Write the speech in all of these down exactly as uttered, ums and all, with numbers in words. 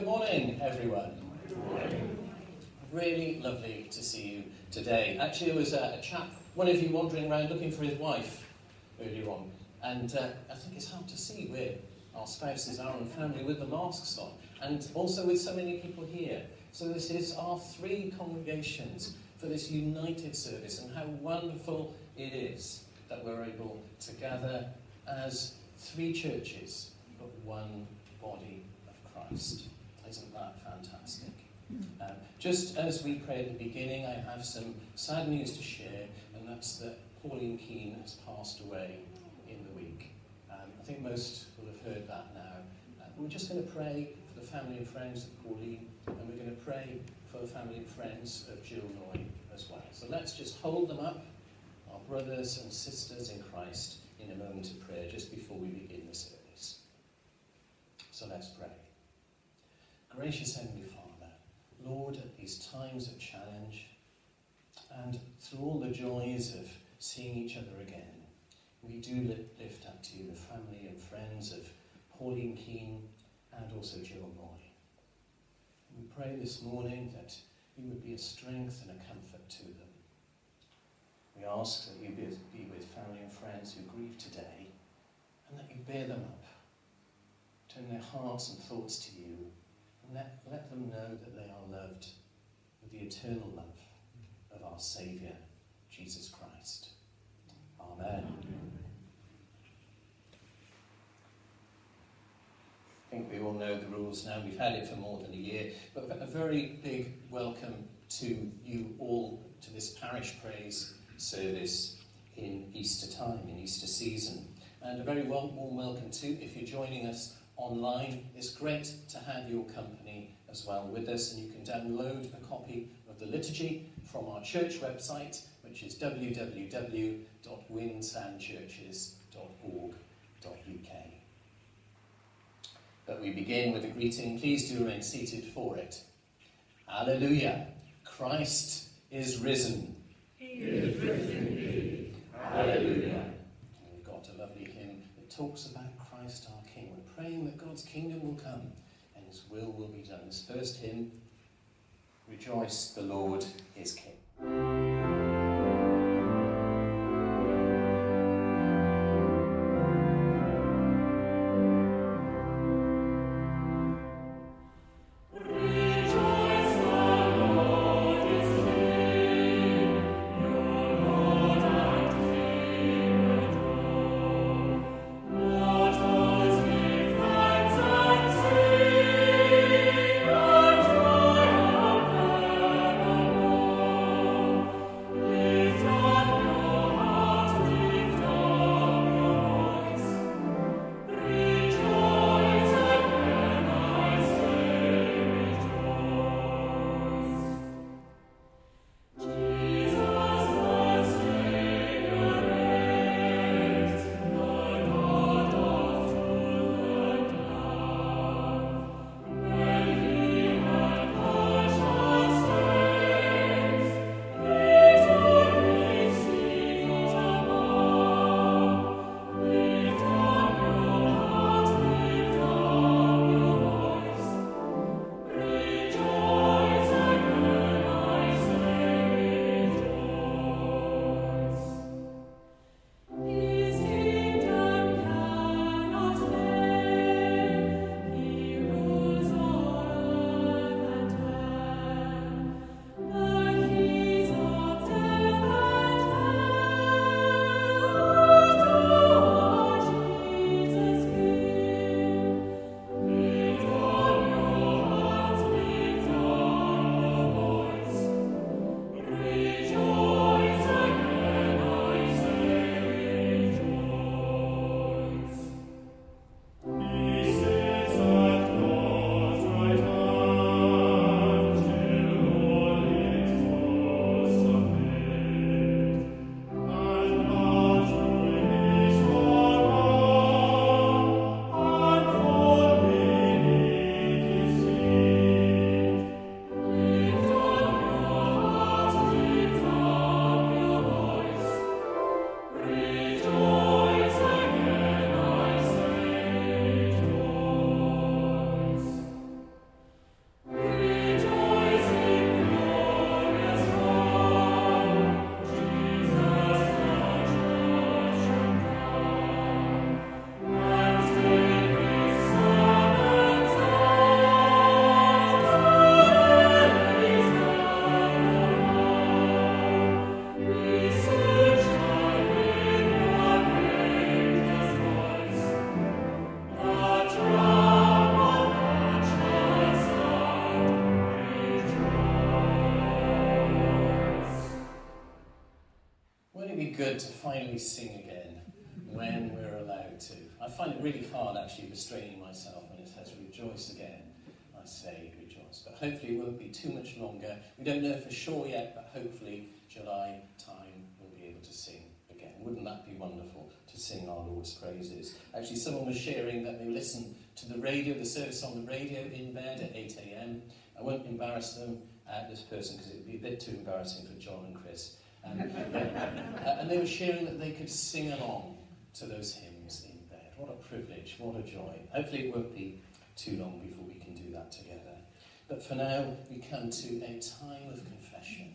Good morning, everyone. Good morning. Really lovely to see you today. Actually, there was a, a chap, one of you wandering around looking for his wife earlier on, and uh, I think it's hard to see where our spouses are and family with the masks on, and also with so many people here. So this is our three congregations for this united service, and how wonderful it is that we're able to gather as three churches, but one body of Christ. Isn't that fantastic? Um, just as we prayed at the beginning, I have some sad news to share, and that's that Pauline Keane has passed away in the week. Um, I think most will have heard that now. Uh, we're just going to pray for the family and friends of Pauline, and we're going to pray for the family and friends of Jill Noy as well. So let's just hold them up, our brothers and sisters in Christ, in a moment of prayer just before we begin the service. So let's pray. Gracious Heavenly Father, Lord, at these times of challenge and through all the joys of seeing each other again, we do lift up to you the family and friends of Pauline Keane and also Jill Noy. We pray this morning that you would be a strength and a comfort to them. We ask that you be with family and friends who grieve today, and that you bear them up. Turn their hearts and thoughts to you, and let, let them know that they are loved with the eternal love of our Saviour, Jesus Christ. Amen. Amen. I think we all know the rules now. We've had it for more than a year, but a very big welcome to you all to this parish praise service in Easter time, in Easter season. And a very warm welcome too, if you're joining us online. It's great to have your company as well with us, and you can download a copy of the liturgy from our church website, which is w w w dot wind sand churches dot org dot u k. But we begin with a greeting. Please do remain seated for it. Alleluia! Christ is risen. He is risen indeed. Alleluia. And we've got a lovely hymn that talks about Christ our King. We're praying that God's kingdom will come and his will will be done. This first hymn, Rejoice, the Lord is King. sing again when we're allowed to. I find it really hard actually restraining myself when it says rejoice again. I say rejoice, but hopefully it won't be too much longer. We don't know for sure yet, but hopefully July time we'll be able to sing again. Wouldn't that be wonderful, to sing our Lord's praises? Actually, someone was sharing that they listen to the radio, the service on the radio in bed at eight a m I won't embarrass them, uh, this person, because it would be a bit too embarrassing for John and Chris. Um, uh, and they were sharing that they could sing along to those hymns in bed. What a privilege, what a joy. Hopefully it won't be too long before we can do that together. But for now, we come to a time of confession.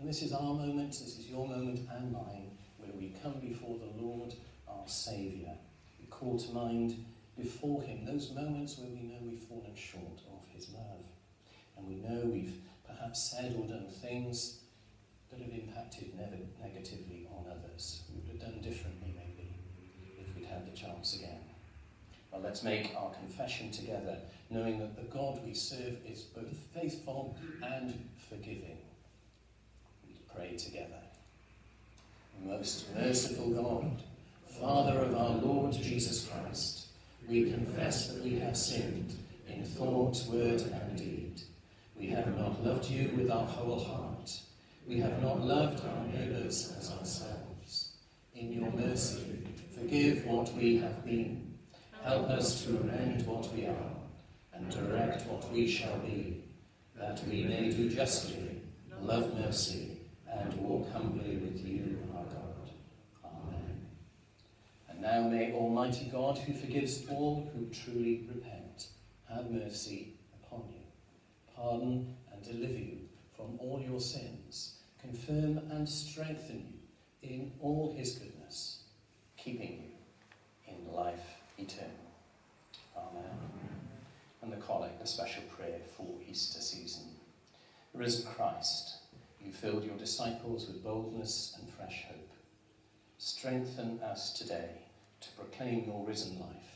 And this is our moment, this is your moment and mine, where we come before the Lord, our Saviour. We call to mind before him those moments where we know we've fallen short of his love. And we know we've perhaps said or done things that have impacted negatively on others. We would have done differently, maybe, if we'd had the chance again. Well, let's make our confession together, knowing that the God we serve is both faithful and forgiving. We pray together. Most merciful God, Father of our Lord Jesus Christ, we confess that we have sinned in thought, word, and deed. We have not loved you with our whole heart. We have not loved our neighbours as ourselves. In your mercy, forgive what we have been. Help us to amend what we are, and direct what we shall be, that we may do justly, love mercy, and walk humbly with you, our God. Amen. And now may Almighty God, who forgives all who truly repent, have mercy upon you, pardon and deliver you from all your sins, confirm and strengthen you in all his goodness, keeping you in life eternal. Amen. Amen. And the collect, a special prayer for Easter season. Risen Christ, you filled your disciples with boldness and fresh hope. Strengthen us today to proclaim your risen life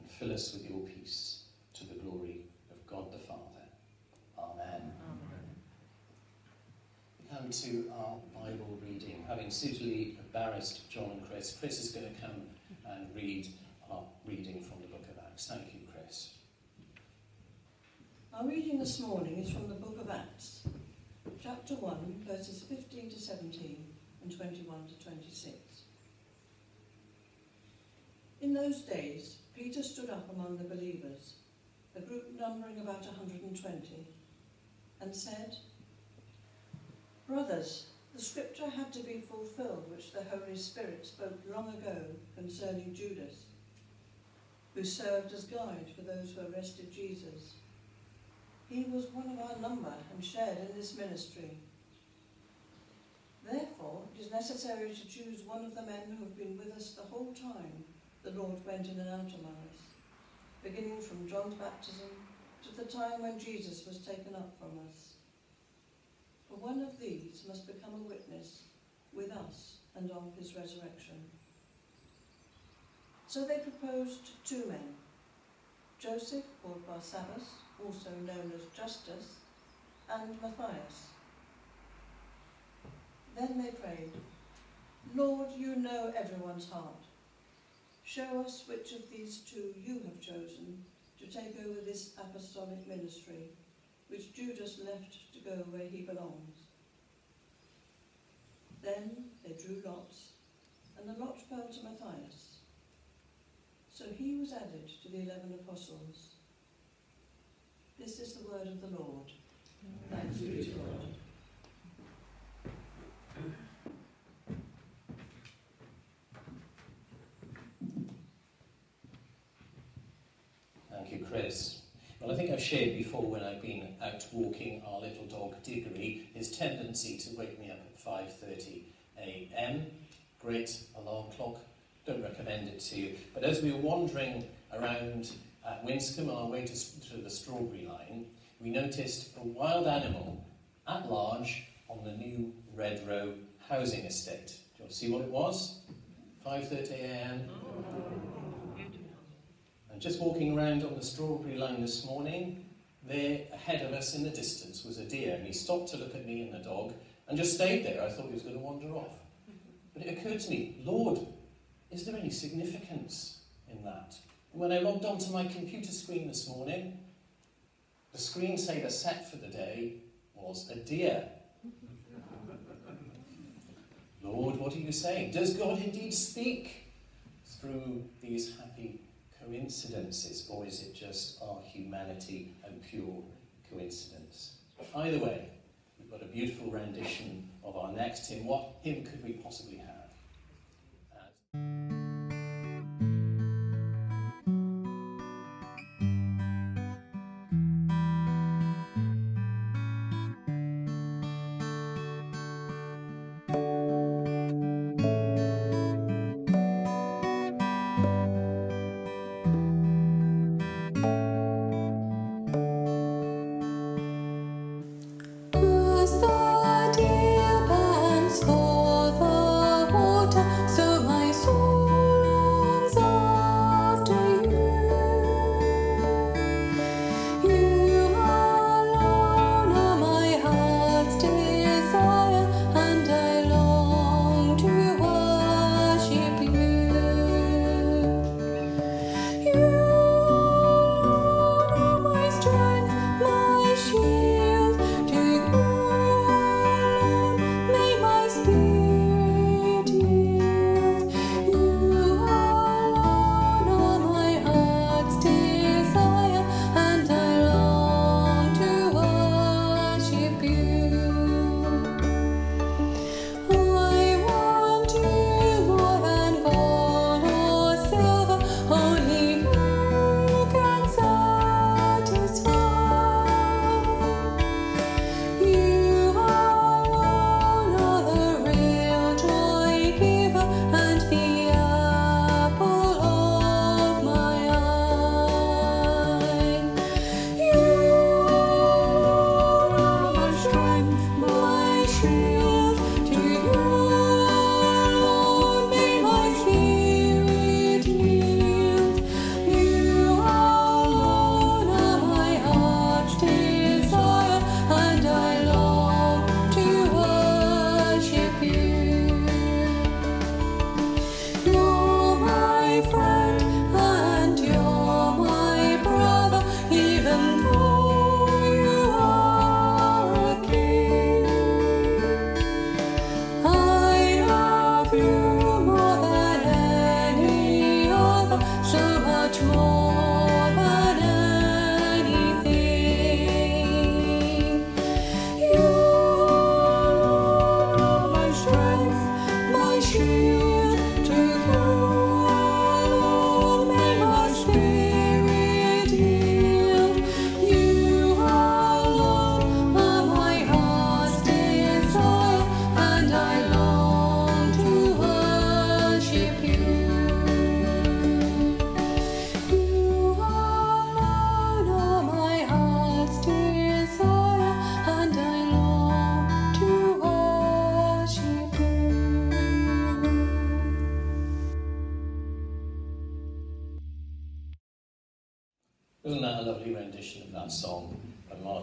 and fill us with your peace, to the glory of God the Father. Amen. Amen. We come to our Bible reading. Having suitably embarrassed John and Chris, Chris is going to come and read reading from the book of Acts. Thank you, Chris. Our reading this morning is from the book of Acts, chapter one, verses fifteen to seventeen and twenty-one to twenty-six. In those days, Peter stood up among the believers, a group numbering about one hundred twenty, and said, "Brothers, the scripture had to be fulfilled which the Holy Spirit spoke long ago concerning Judas, who served as guide for those who arrested Jesus. He was one of our number and shared in this ministry. Therefore, it is necessary to choose one of the men who have been with us the whole time the Lord went in and out among us, beginning from John's baptism to the time when Jesus was taken up from us. For one of these must become a witness with us and of his resurrection." So they proposed two men, Joseph, called Barsabbas, also known as Justus, and Matthias. Then they prayed, "Lord, you know everyone's heart. Show us which of these two you have chosen to take over this apostolic ministry, which Judas left to go where he belongs." Then they drew lots, and the lot fell to Matthias. So he was added to the eleven apostles. This is the word of the Lord. Thanks be to God. Thank you, Chris. Well, I think I've shared before, when I've been out walking our little dog Diggory, his tendency to wake me up at five thirty a m Great alarm clock. Don't recommend it to you. But as we were wandering around uh, Winscombe on our way to, to the Strawberry Line, we noticed a wild animal at large on the new Redrow housing estate. Do you want to see what it was? five thirty a m And just walking around on the Strawberry Line this morning, there ahead of us in the distance was a deer, and he stopped to look at me and the dog and just stayed there. I thought he was going to wander off. But it occurred to me, Lord, is there any significance in that? And when I logged onto my computer screen this morning, the screensaver set for the day was a deer. Lord, what are you saying? Does God indeed speak through these happy coincidences, or is it just our humanity and pure coincidence? Either way, we've got a beautiful rendition of our next hymn. What hymn could we possibly have?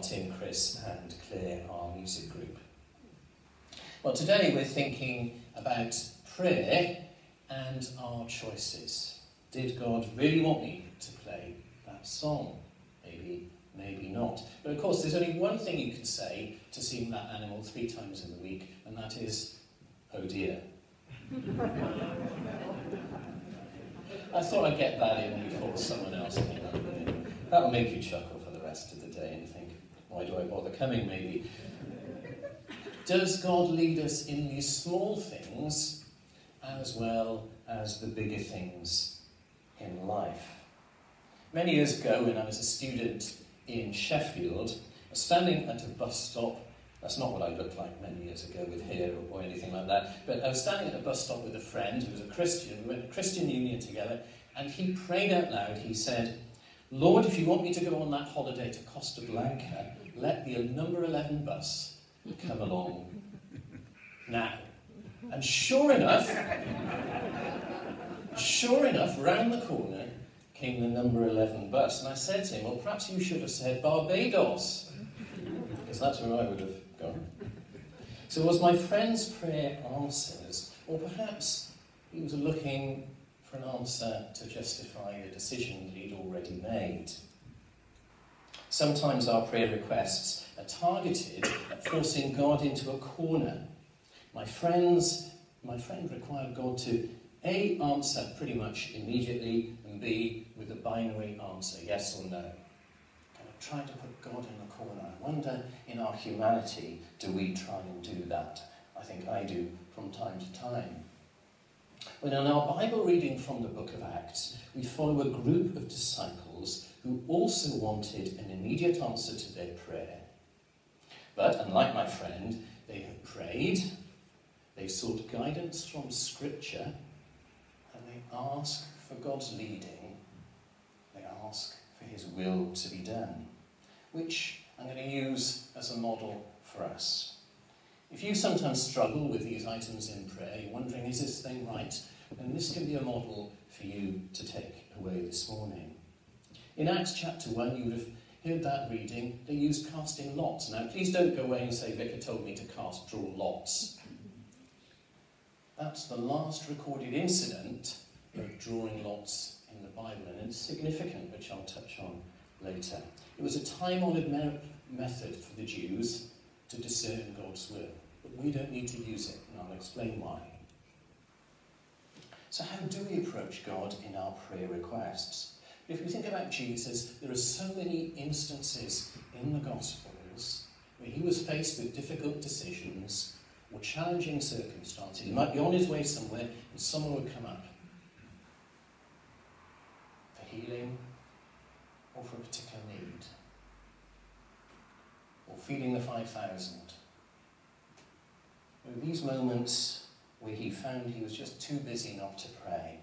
As Chris and Claire, our music group. Well, today we're thinking about prayer and our choices. Did God really want me to play that song? Maybe, maybe not. But of course, there's only one thing you can say to seeing that animal three times in the week, and that is, oh dear. I thought I'd get that in before someone else came up with it. That'll make you chuckle for the rest of the day and think, why do I bother coming, maybe? Does God lead us in these small things as well as the bigger things in life? Many years ago, when I was a student in Sheffield, I was standing at a bus stop. That's not what I looked like many years ago with hair or anything like that. But I was standing at a bus stop with a friend who was a Christian. We went to Christian Union together, and he prayed out loud. He said, Lord, if you want me to go on that holiday to Costa Blanca, let the number eleven bus come along now. And sure enough, sure enough, round the corner came the number eleven bus. And I said to him, well, perhaps you should have said Barbados, because that's where I would have gone. So was my friend's prayer answered? Or perhaps he was looking for an answer to justify a decision that he'd already made. Sometimes our prayer requests are targeted at forcing God into a corner. My friends, my friend required God to A, answer pretty much immediately, and B, with a binary answer, yes or no. Kind of trying to put God in the corner. I wonder, in our humanity, do we try and do that? I think I do from time to time. When in our Bible reading from the book of Acts, we follow a group of disciples who also wanted an immediate answer to their prayer. But, unlike my friend, they had prayed, they sought guidance from Scripture, and they asked for God's leading. They asked for His will to be done, which I'm going to use as a model for us. If you sometimes struggle with these items in prayer, you're wondering, is this thing right? Then this can be a model for you to take away this morning. In Acts chapter one, you would have heard that reading. They used casting lots. Now, please don't go away and say, Vicar told me to cast, draw lots. That's the last recorded incident of drawing lots in the Bible, and it's significant, which I'll touch on later. It was a time-honoured me method for the Jews to discern God's will, but we don't need to use it, and I'll explain why. So how do we approach God in our prayer requests? If we think about Jesus, there are so many instances in the Gospels where he was faced with difficult decisions or challenging circumstances. He might be on his way somewhere and someone would come up for healing or for a particular need, or feeding the five thousand. There were these moments where he found he was just too busy not to pray.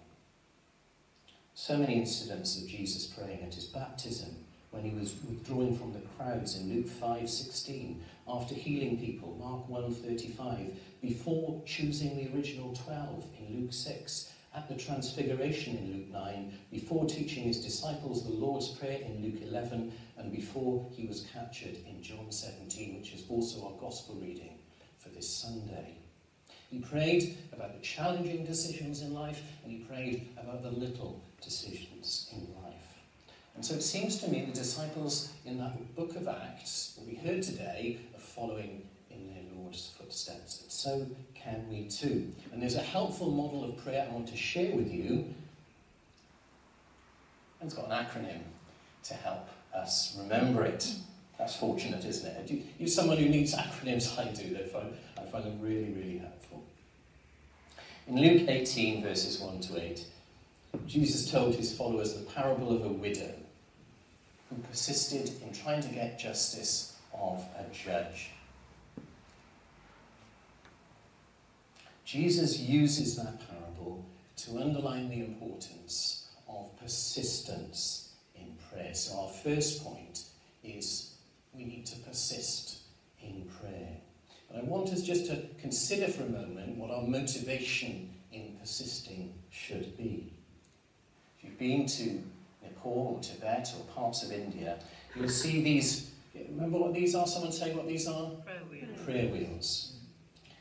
So many incidents of Jesus praying at his baptism, when he was withdrawing from the crowds in Luke five sixteen, after healing people, Mark one thirty-five, before choosing the original twelve in Luke six, at the Transfiguration in Luke nine, before teaching his disciples the Lord's Prayer in Luke eleven, and before he was captured in John seventeen, which is also our Gospel reading for this Sunday. He prayed about the challenging decisions in life, and he prayed about the little decisions in life. And so it seems to me the disciples in that book of Acts, what we heard today, are following in their Lord's footsteps. And so can we too. And there's a helpful model of prayer I want to share with you. It's got an acronym to help us remember it. That's fortunate, isn't it? You're someone who needs acronyms. I do. They find, I find them really, really helpful. In Luke eighteen, verses one to eight, Jesus told his followers the parable of a widow who persisted in trying to get justice of a judge. Jesus uses that parable to underline the importance of persistence in prayer. So our first point is we need to persist in prayer. But I want us just to consider for a moment what our motivation in persisting should be. If you've been to Nepal or Tibet or parts of India, you'll see these, remember what these are? Someone say what these are? Prayer wheels. Prayer wheels.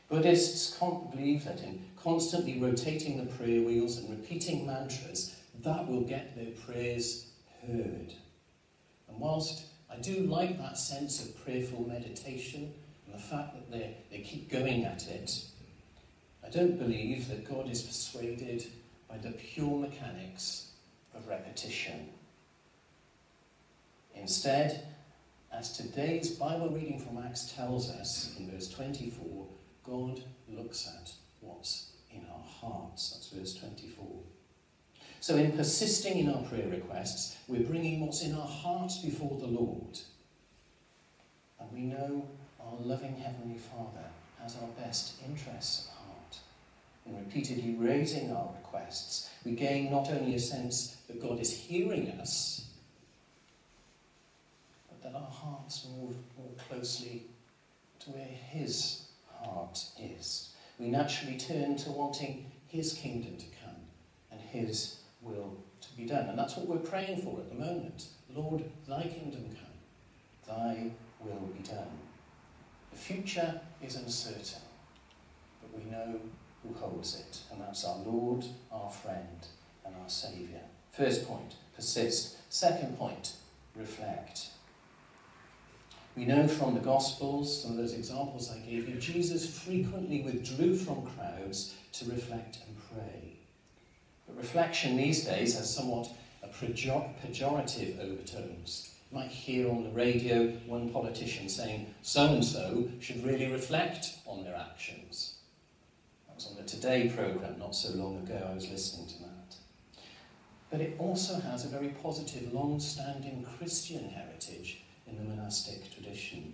Buddhists can't believe that in constantly rotating the prayer wheels and repeating mantras, that will get their prayers heard. And whilst I do like that sense of prayerful meditation and the fact that they, they keep going at it, I don't believe that God is persuaded by the pure mechanics of repetition. Instead, as today's Bible reading from Acts tells us in verse twenty-four, God looks at what's in our hearts. That's verse twenty-four. So in persisting in our prayer requests, we're bringing what's in our hearts before the Lord. And we know our loving Heavenly Father has our best interests at heart. In repeatedly raising our requests, we gain not only a sense that God is hearing us, but that our hearts move more closely to where His heart is. We naturally turn to wanting His kingdom to come and His will to be done. And that's what we're praying for at the moment. Lord, thy kingdom come, thy will be done. The future is uncertain, but we know who holds it. And that's our Lord, our friend, and our Saviour. First point, persist. Second point, reflect. We know from the Gospels, some of those examples I gave you, Jesus frequently withdrew from crowds to reflect and pray. But reflection these days has somewhat a pejor pejorative overtones. You might hear on the radio one politician saying so-and-so should really reflect on their actions. That was on the Today programme not so long ago, I was listening to that. But it also has a very positive, long-standing Christian heritage in the monastic tradition.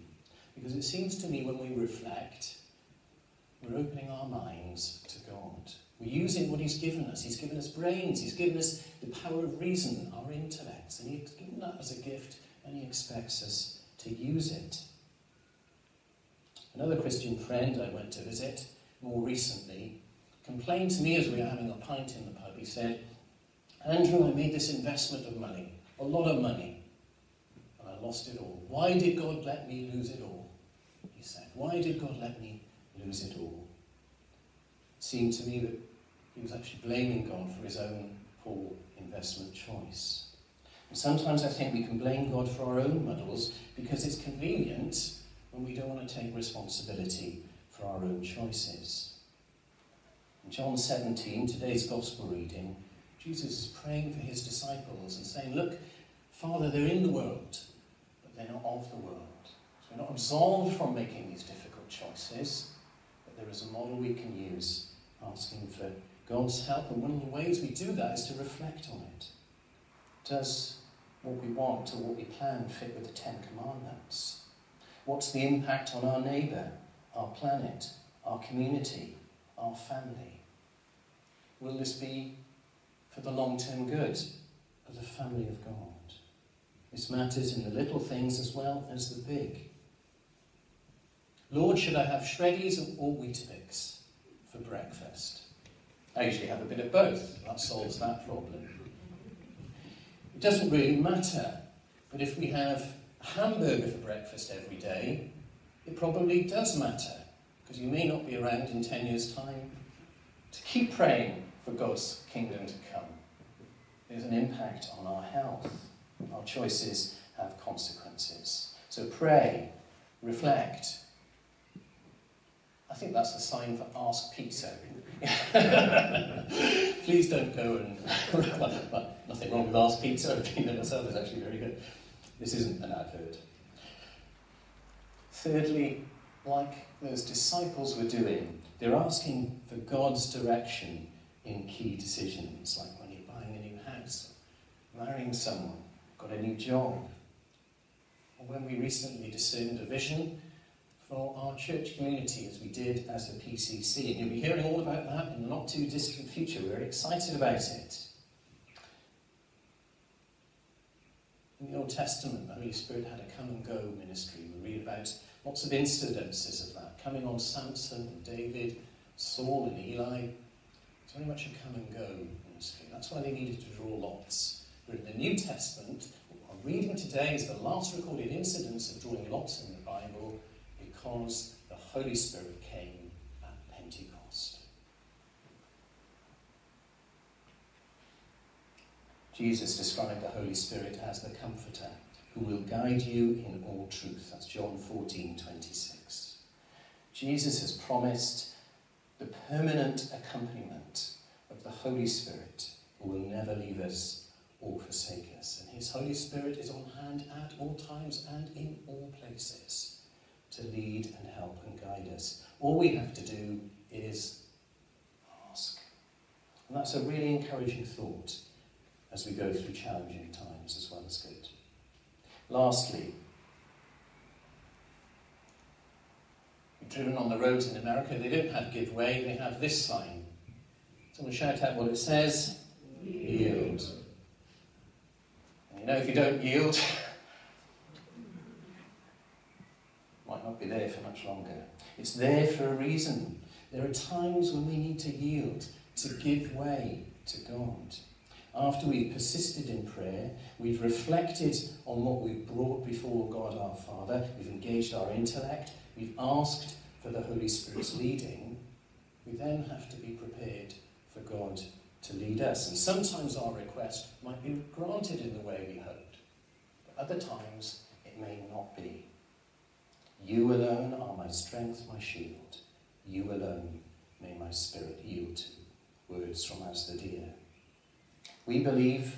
Because it seems to me when we reflect, we're opening our minds to God. We're using what he's given us. He's given us brains. He's given us the power of reason, our intellects. And he's given that as a gift, and he expects us to use it. Another Christian friend I went to visit more recently complained to me as we were having a pint in the pub. He said, Andrew, I made this investment of money, a lot of money, and I lost it all. Why did God let me lose it all? He said, why did God let me lose it all? It seemed to me that he was actually blaming God for his own poor investment choice. And sometimes I think we can blame God for our own muddles because it's convenient when we don't want to take responsibility for our own choices. In John seventeen, today's Gospel reading, Jesus is praying for his disciples and saying, look, Father, they're in the world, but they're not of the world. So we're not absolved from making these difficult choices, but there is a model we can use, asking for God's help. And one of the ways we do that is to reflect on it. Does what we want or what we plan fit with the Ten Commandments? What's the impact on our neighbour, our planet, our community, our family? Will this be for the long-term good of the family of God? This matters in the little things as well as the big. Lord, should I have Shreddies or Weetabix for breakfast? I usually have a bit of both. That solves that problem. It doesn't really matter, but if we have a hamburger for breakfast every day, it probably does matter, because you may not be around in ten years' time to keep praying for God's kingdom to come. There's an impact on our health. Our choices have consequences. So pray, reflect. I think that's a sign for Ask Pete. Please don't go and... well, nothing wrong with Ask Pete. I've been there myself. It's actually very good. This isn't an advert. Thirdly, like those disciples were doing, they're asking for God's direction in key decisions, like when you're buying a new house, marrying someone, got a new job. Or when we recently discerned a vision for our church community, as we did as a P C C. And you'll be hearing all about that in the not too distant future. We're excited about it. In the Old Testament, the Holy Spirit had a come and go ministry. We read about lots of incidences of that, coming on Samson and David, Saul and Eli. It's very much a come and go ministry. That's why they needed to draw lots. But in the New Testament, what I'm reading today is the last recorded incidence of drawing lots in the Bible, because the Holy Spirit came at Pentecost. Jesus described the Holy Spirit as the Comforter, who will guide you in all truth. That's John fourteen twenty-six. Jesus has promised the permanent accompaniment of the Holy Spirit, who will never leave us or forsake us. And his Holy Spirit is on hand at all times and in all places to lead and help and guide us. All we have to do is ask. And that's a really encouraging thought as we go through challenging times as well as good. Lastly, driven on the roads in America, they don't have give way, they have this sign. Someone shout out what it says. Yield. And you know, if you don't yield, might not be there for much longer. It's there for a reason. There are times when we need to yield, to give way to God. After we've persisted in prayer, we've reflected on what we've brought before God our Father, we've engaged our intellect, we've asked for the Holy Spirit's leading, we then have to be prepared for God to lead us. And sometimes our request might be granted in the way we hoped, but other times it may not be. You alone are my strength, my shield. You alone may my spirit yield to. Words from As the Deer. We believe,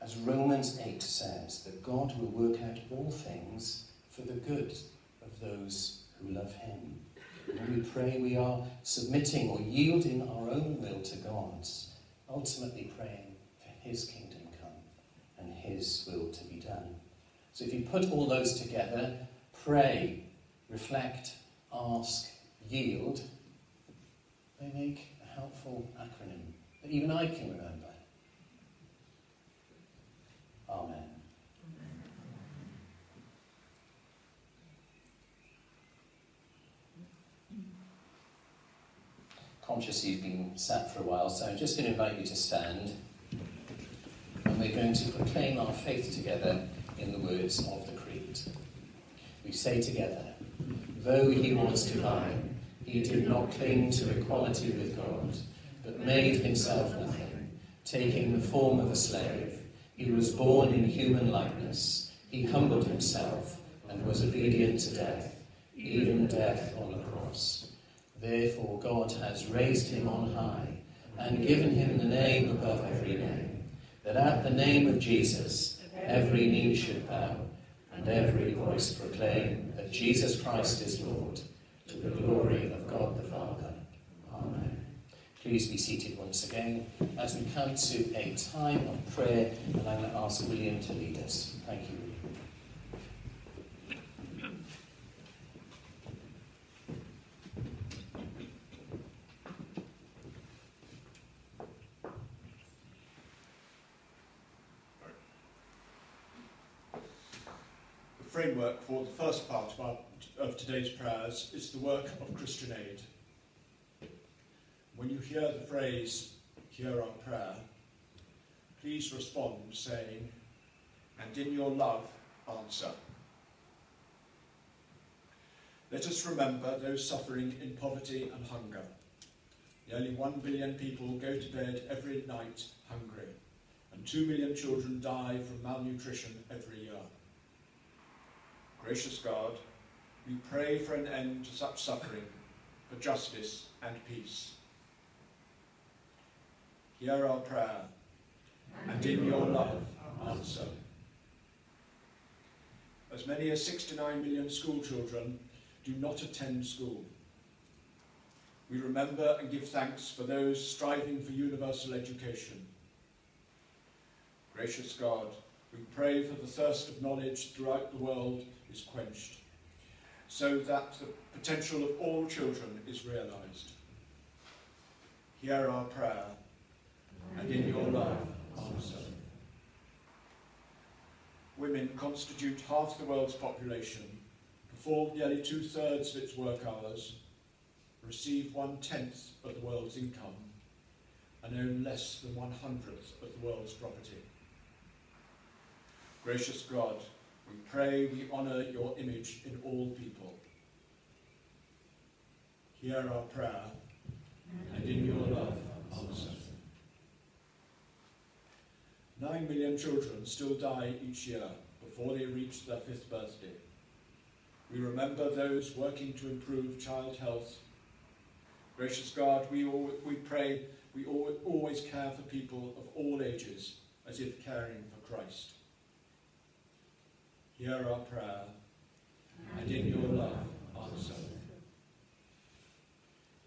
as Romans eight says, that God will work out all things for the good of those who love him. When we pray, we are submitting or yielding our own will to God's, ultimately praying for his kingdom come and his will to be done. So if you put all those together, pray, reflect, ask, yield, they make a helpful acronym that even I can remember. Amen. Conscious you've been sat for a while, so I'm just going to invite you to stand, and we're going to proclaim our faith together in the words of the Creed. We say together, though he was divine, he did not cling to equality with God, but made himself nothing, taking the form of a slave. He was born in human likeness. He humbled himself and was obedient to death, even death on the cross. Therefore God has raised him on high and given him the name above every name, that at the name of Jesus every knee should bow and every voice proclaim that Jesus Christ is Lord, to the glory of God the Father. Amen. Please be seated once again as we come to a time of prayer, and I'm going to ask William to lead us. Thank you. The framework for the first part of, our, of today's prayers is the work of Christian Aid. When you hear the phrase, hear our prayer, please respond saying, and in your love, answer. Let us remember those suffering in poverty and hunger. Nearly one billion people go to bed every night hungry, and two million children die from malnutrition every year. Gracious God, we pray for an end to such suffering, for justice and peace. Hear our prayer, and in your love, answer. As many as sixty-nine million school children do not attend school. We remember and give thanks for those striving for universal education. Gracious God, we pray for the thirst of knowledge throughout the world is quenched, so that the potential of all children is realised. Hear our prayer, and in your love, answer. Women constitute half the world's population, perform nearly two-thirds of its work hours, receive one-tenth of the world's income, and own less than one-hundredth of the world's property. Gracious God, we pray we honour your image in all people. Hear our prayer, and in your love, answer. Nine million children still die each year before they reach their fifth birthday. We remember those working to improve child health. Gracious God, we, all, we pray we all, always care for people of all ages as if caring for Christ. Hear our prayer, and in your love, answer.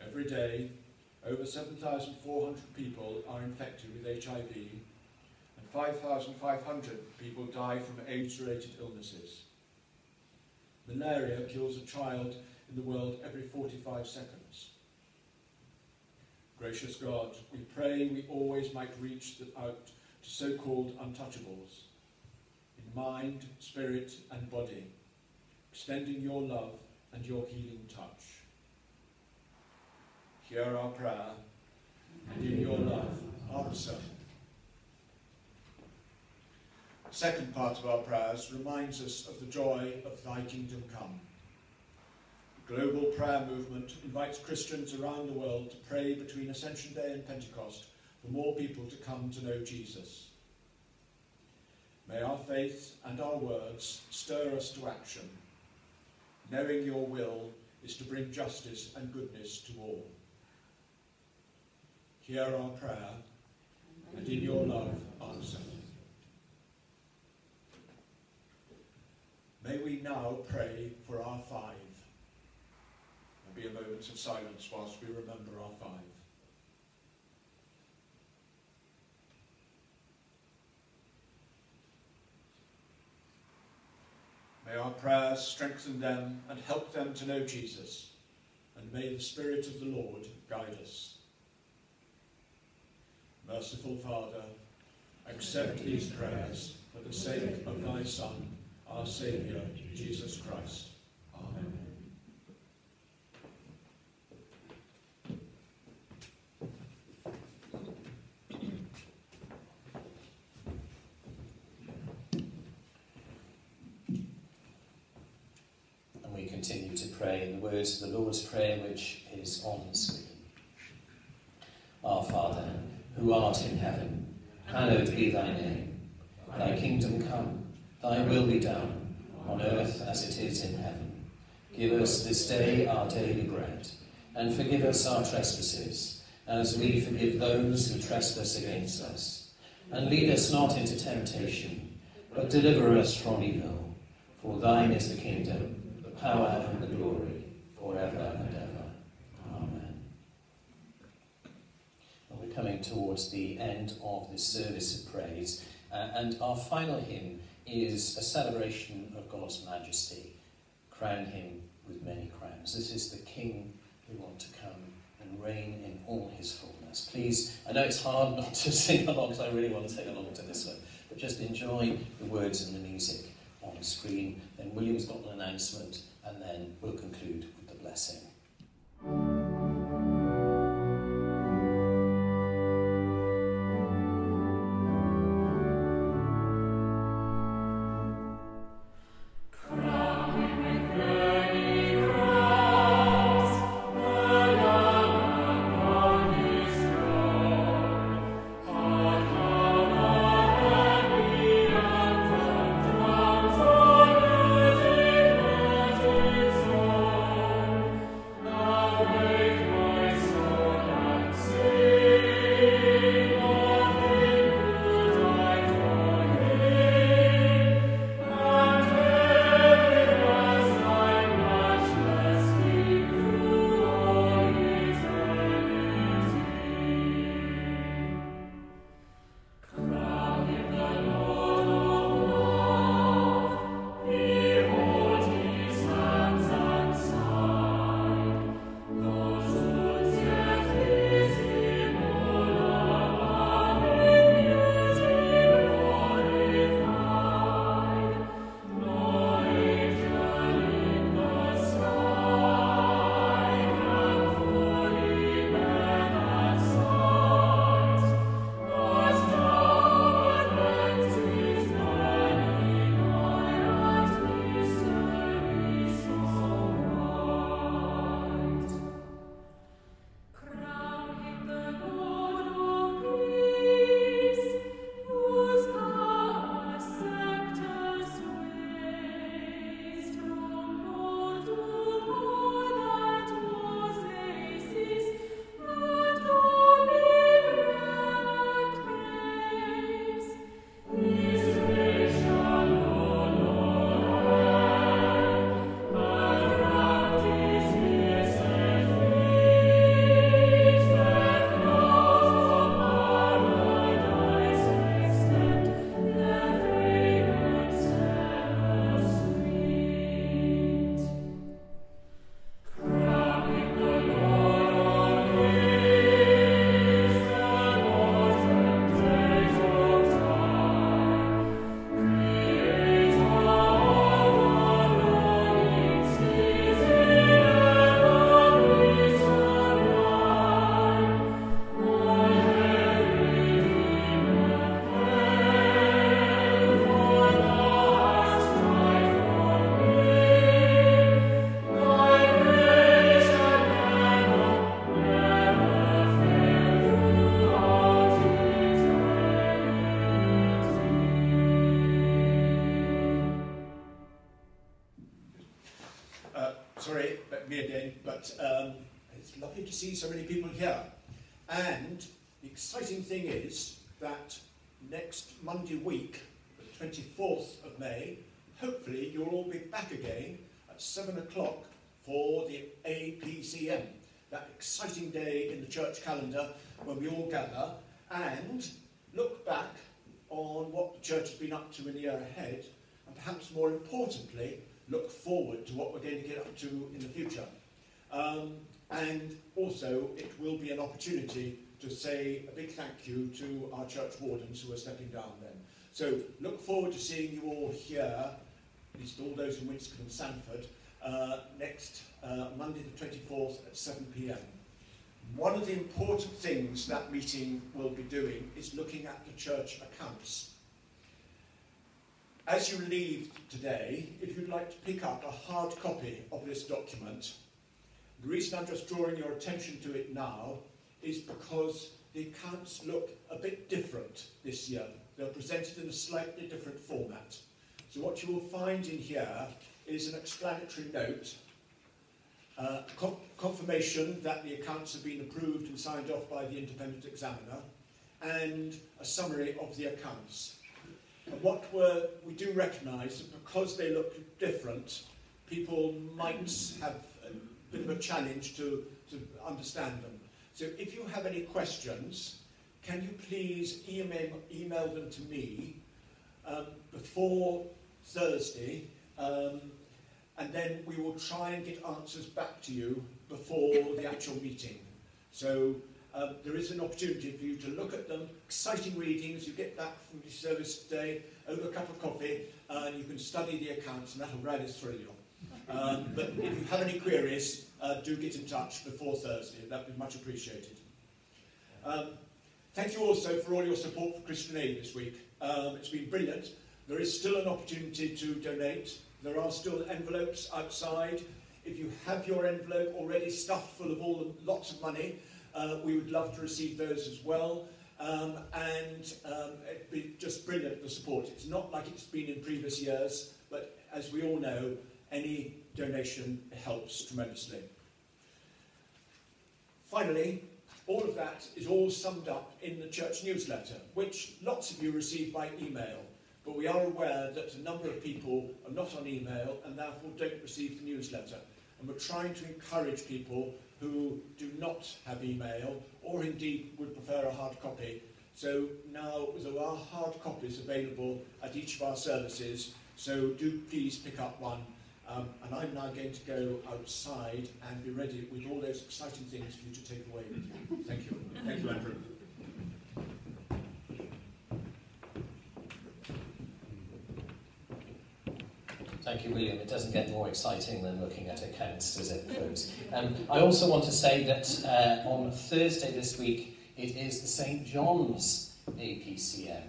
Every day, over seven thousand four hundred people are infected with H I V, and five thousand five hundred people die from AIDS-related illnesses. Malaria kills a child in the world every forty-five seconds. Gracious God, we pray we always might reach out to so-called untouchables, mind, spirit, and body, extending your love and your healing touch. Hear our prayer, and in your love, answer. The second part of our prayers reminds us of the joy of Thy Kingdom Come. global prayer movement invites Christians around the world to pray between Ascension Day and Pentecost for more people to come to know Jesus. May our faith and our words stir us to action. Knowing your will is to bring justice and goodness to all. Hear our prayer, and in your love answer. May we now pray for our five. There'll be a moment of silence whilst we remember our five. May our prayers strengthen them and help them to know Jesus, and may the Spirit of the Lord guide us. Merciful Father, accept these prayers for the sake of thy Son, our Saviour, Jesus Christ. Amen. And we continue to pray in the words of the Lord's Prayer, which is on the screen. Our Father, who art in heaven, hallowed be thy name. Thy kingdom come, thy will be done, on earth as it is in heaven. Give us this day our daily bread, and forgive us our trespasses, as we forgive those who trespass against us. And lead us not into temptation, but deliver us from evil. For thine is the kingdom, the power and the glory, forever and ever. Amen. Well, we're coming towards the end of this service of praise, uh, and our final hymn is a celebration of God's majesty. Crown him with many crowns. This is the King who want to come and reign in all his fullness. Please, I know it's hard not to sing along because I really want to sing along to this one, but just enjoy the words and the music on the screen. Then William's got an announcement, and then we'll conclude with the blessing. Amen. sorry, but me again, but um, it's lovely to see so many people here. And the exciting thing is that next Monday week, the twenty-fourth of May, hopefully you'll all be back again at seven o'clock for the A P C M, that exciting day in the church calendar when we all gather and look back on what the church has been up to in the year ahead, and perhaps more importantly, look forward to what we're going to get up to in the future. Um, and also, it will be an opportunity to say a big thank you to our church wardens who are stepping down then. So look forward to seeing you all here, at least all those in Winscombe and Sandford, uh, next uh, Monday the twenty-fourth at seven p m. One of the important things that meeting will be doing is looking at the church accounts. As you leave today, if you'd like to pick up a hard copy of this document, the reason I'm just drawing your attention to it now is because the accounts look a bit different this year. They're presented in a slightly different format. So what you will find in here is an explanatory note, uh, co confirmation that the accounts have been approved and signed off by the independent examiner, and a summary of the accounts. And what we're, we do recognise that because they look different, people might have a bit of a challenge to, to understand them. So if you have any questions, can you please email, email them to me um, before Thursday, um, and then we will try and get answers back to you before the actual meeting. So um, there is an opportunity for you to look at them. Exciting reading as you get back from your service today, over a cup of coffee, uh, and you can study the accounts, and that will really thrill you. Um, but if you have any queries, uh, do get in touch before Thursday. That would be much appreciated. Um, Thank you also for all your support for Christian Aid this week. Um, it's been brilliant. There is still an opportunity to donate. There are still envelopes outside. If you have your envelope already stuffed full of all the, lots of money, uh, we would love to receive those as well. Um, and um, it'd be just brilliant, the support. It's not like it's been in previous years, but as we all know, any donation helps tremendously. Finally, all of that is all summed up in the church newsletter, which lots of you receive by email, but we are aware that a number of people are not on email and therefore don't receive the newsletter. And we're trying to encourage people who do not have email or indeed would prefer a hard copy. So now there are hard copies available at each of our services, so do please pick up one. Um, and I'm now going to go outside and be ready with all those exciting things for you to take away with you. Thank you. Thank you, Andrew. Thank you, William. It doesn't get more exciting than looking at accounts, does it, folks? Um, I also want to say that uh, on Thursday this week, it is the Saint John's A P C M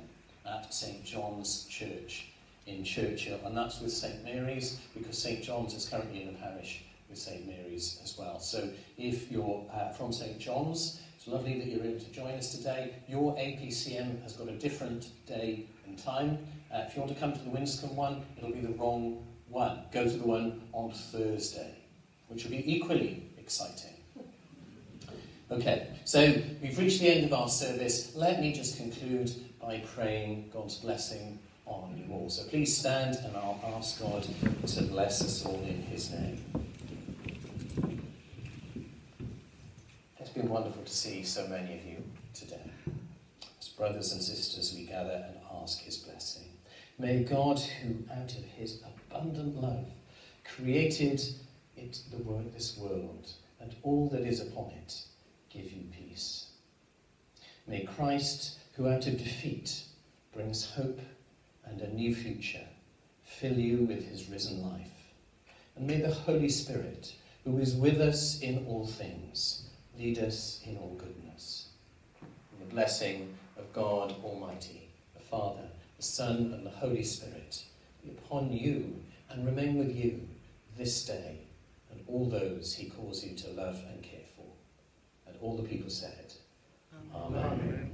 at Saint John's Church in Churchill, and that's with Saint Mary's, because Saint John's is currently in the parish with Saint Mary's as well. So if you're uh, from Saint John's, it's lovely that you're able to join us today. Your A P C M has got a different day and time. Uh, if you want to come to the Winscombe one, it'll be the wrong one. Go to the one on Thursday, which will be equally exciting. Okay, so we've reached the end of our service. Let me just conclude by praying God's blessing on you all. So please stand, and I'll ask God to bless us all in his name. It's been wonderful to see so many of you today. As brothers and sisters, we gather and ask his blessing. May God, who out of his abundant love created it, the world, this world and all that is upon it, give you peace. May Christ, who out of defeat brings hope and a new future, fill you with his risen life. And may the Holy Spirit, who is with us in all things, lead us in all goodness. And the blessing of God Almighty, the Father, the Son, and the Holy Spirit, be upon you and remain with you this day, and all those he calls you to love and care for. And all the people said, Amen. Amen.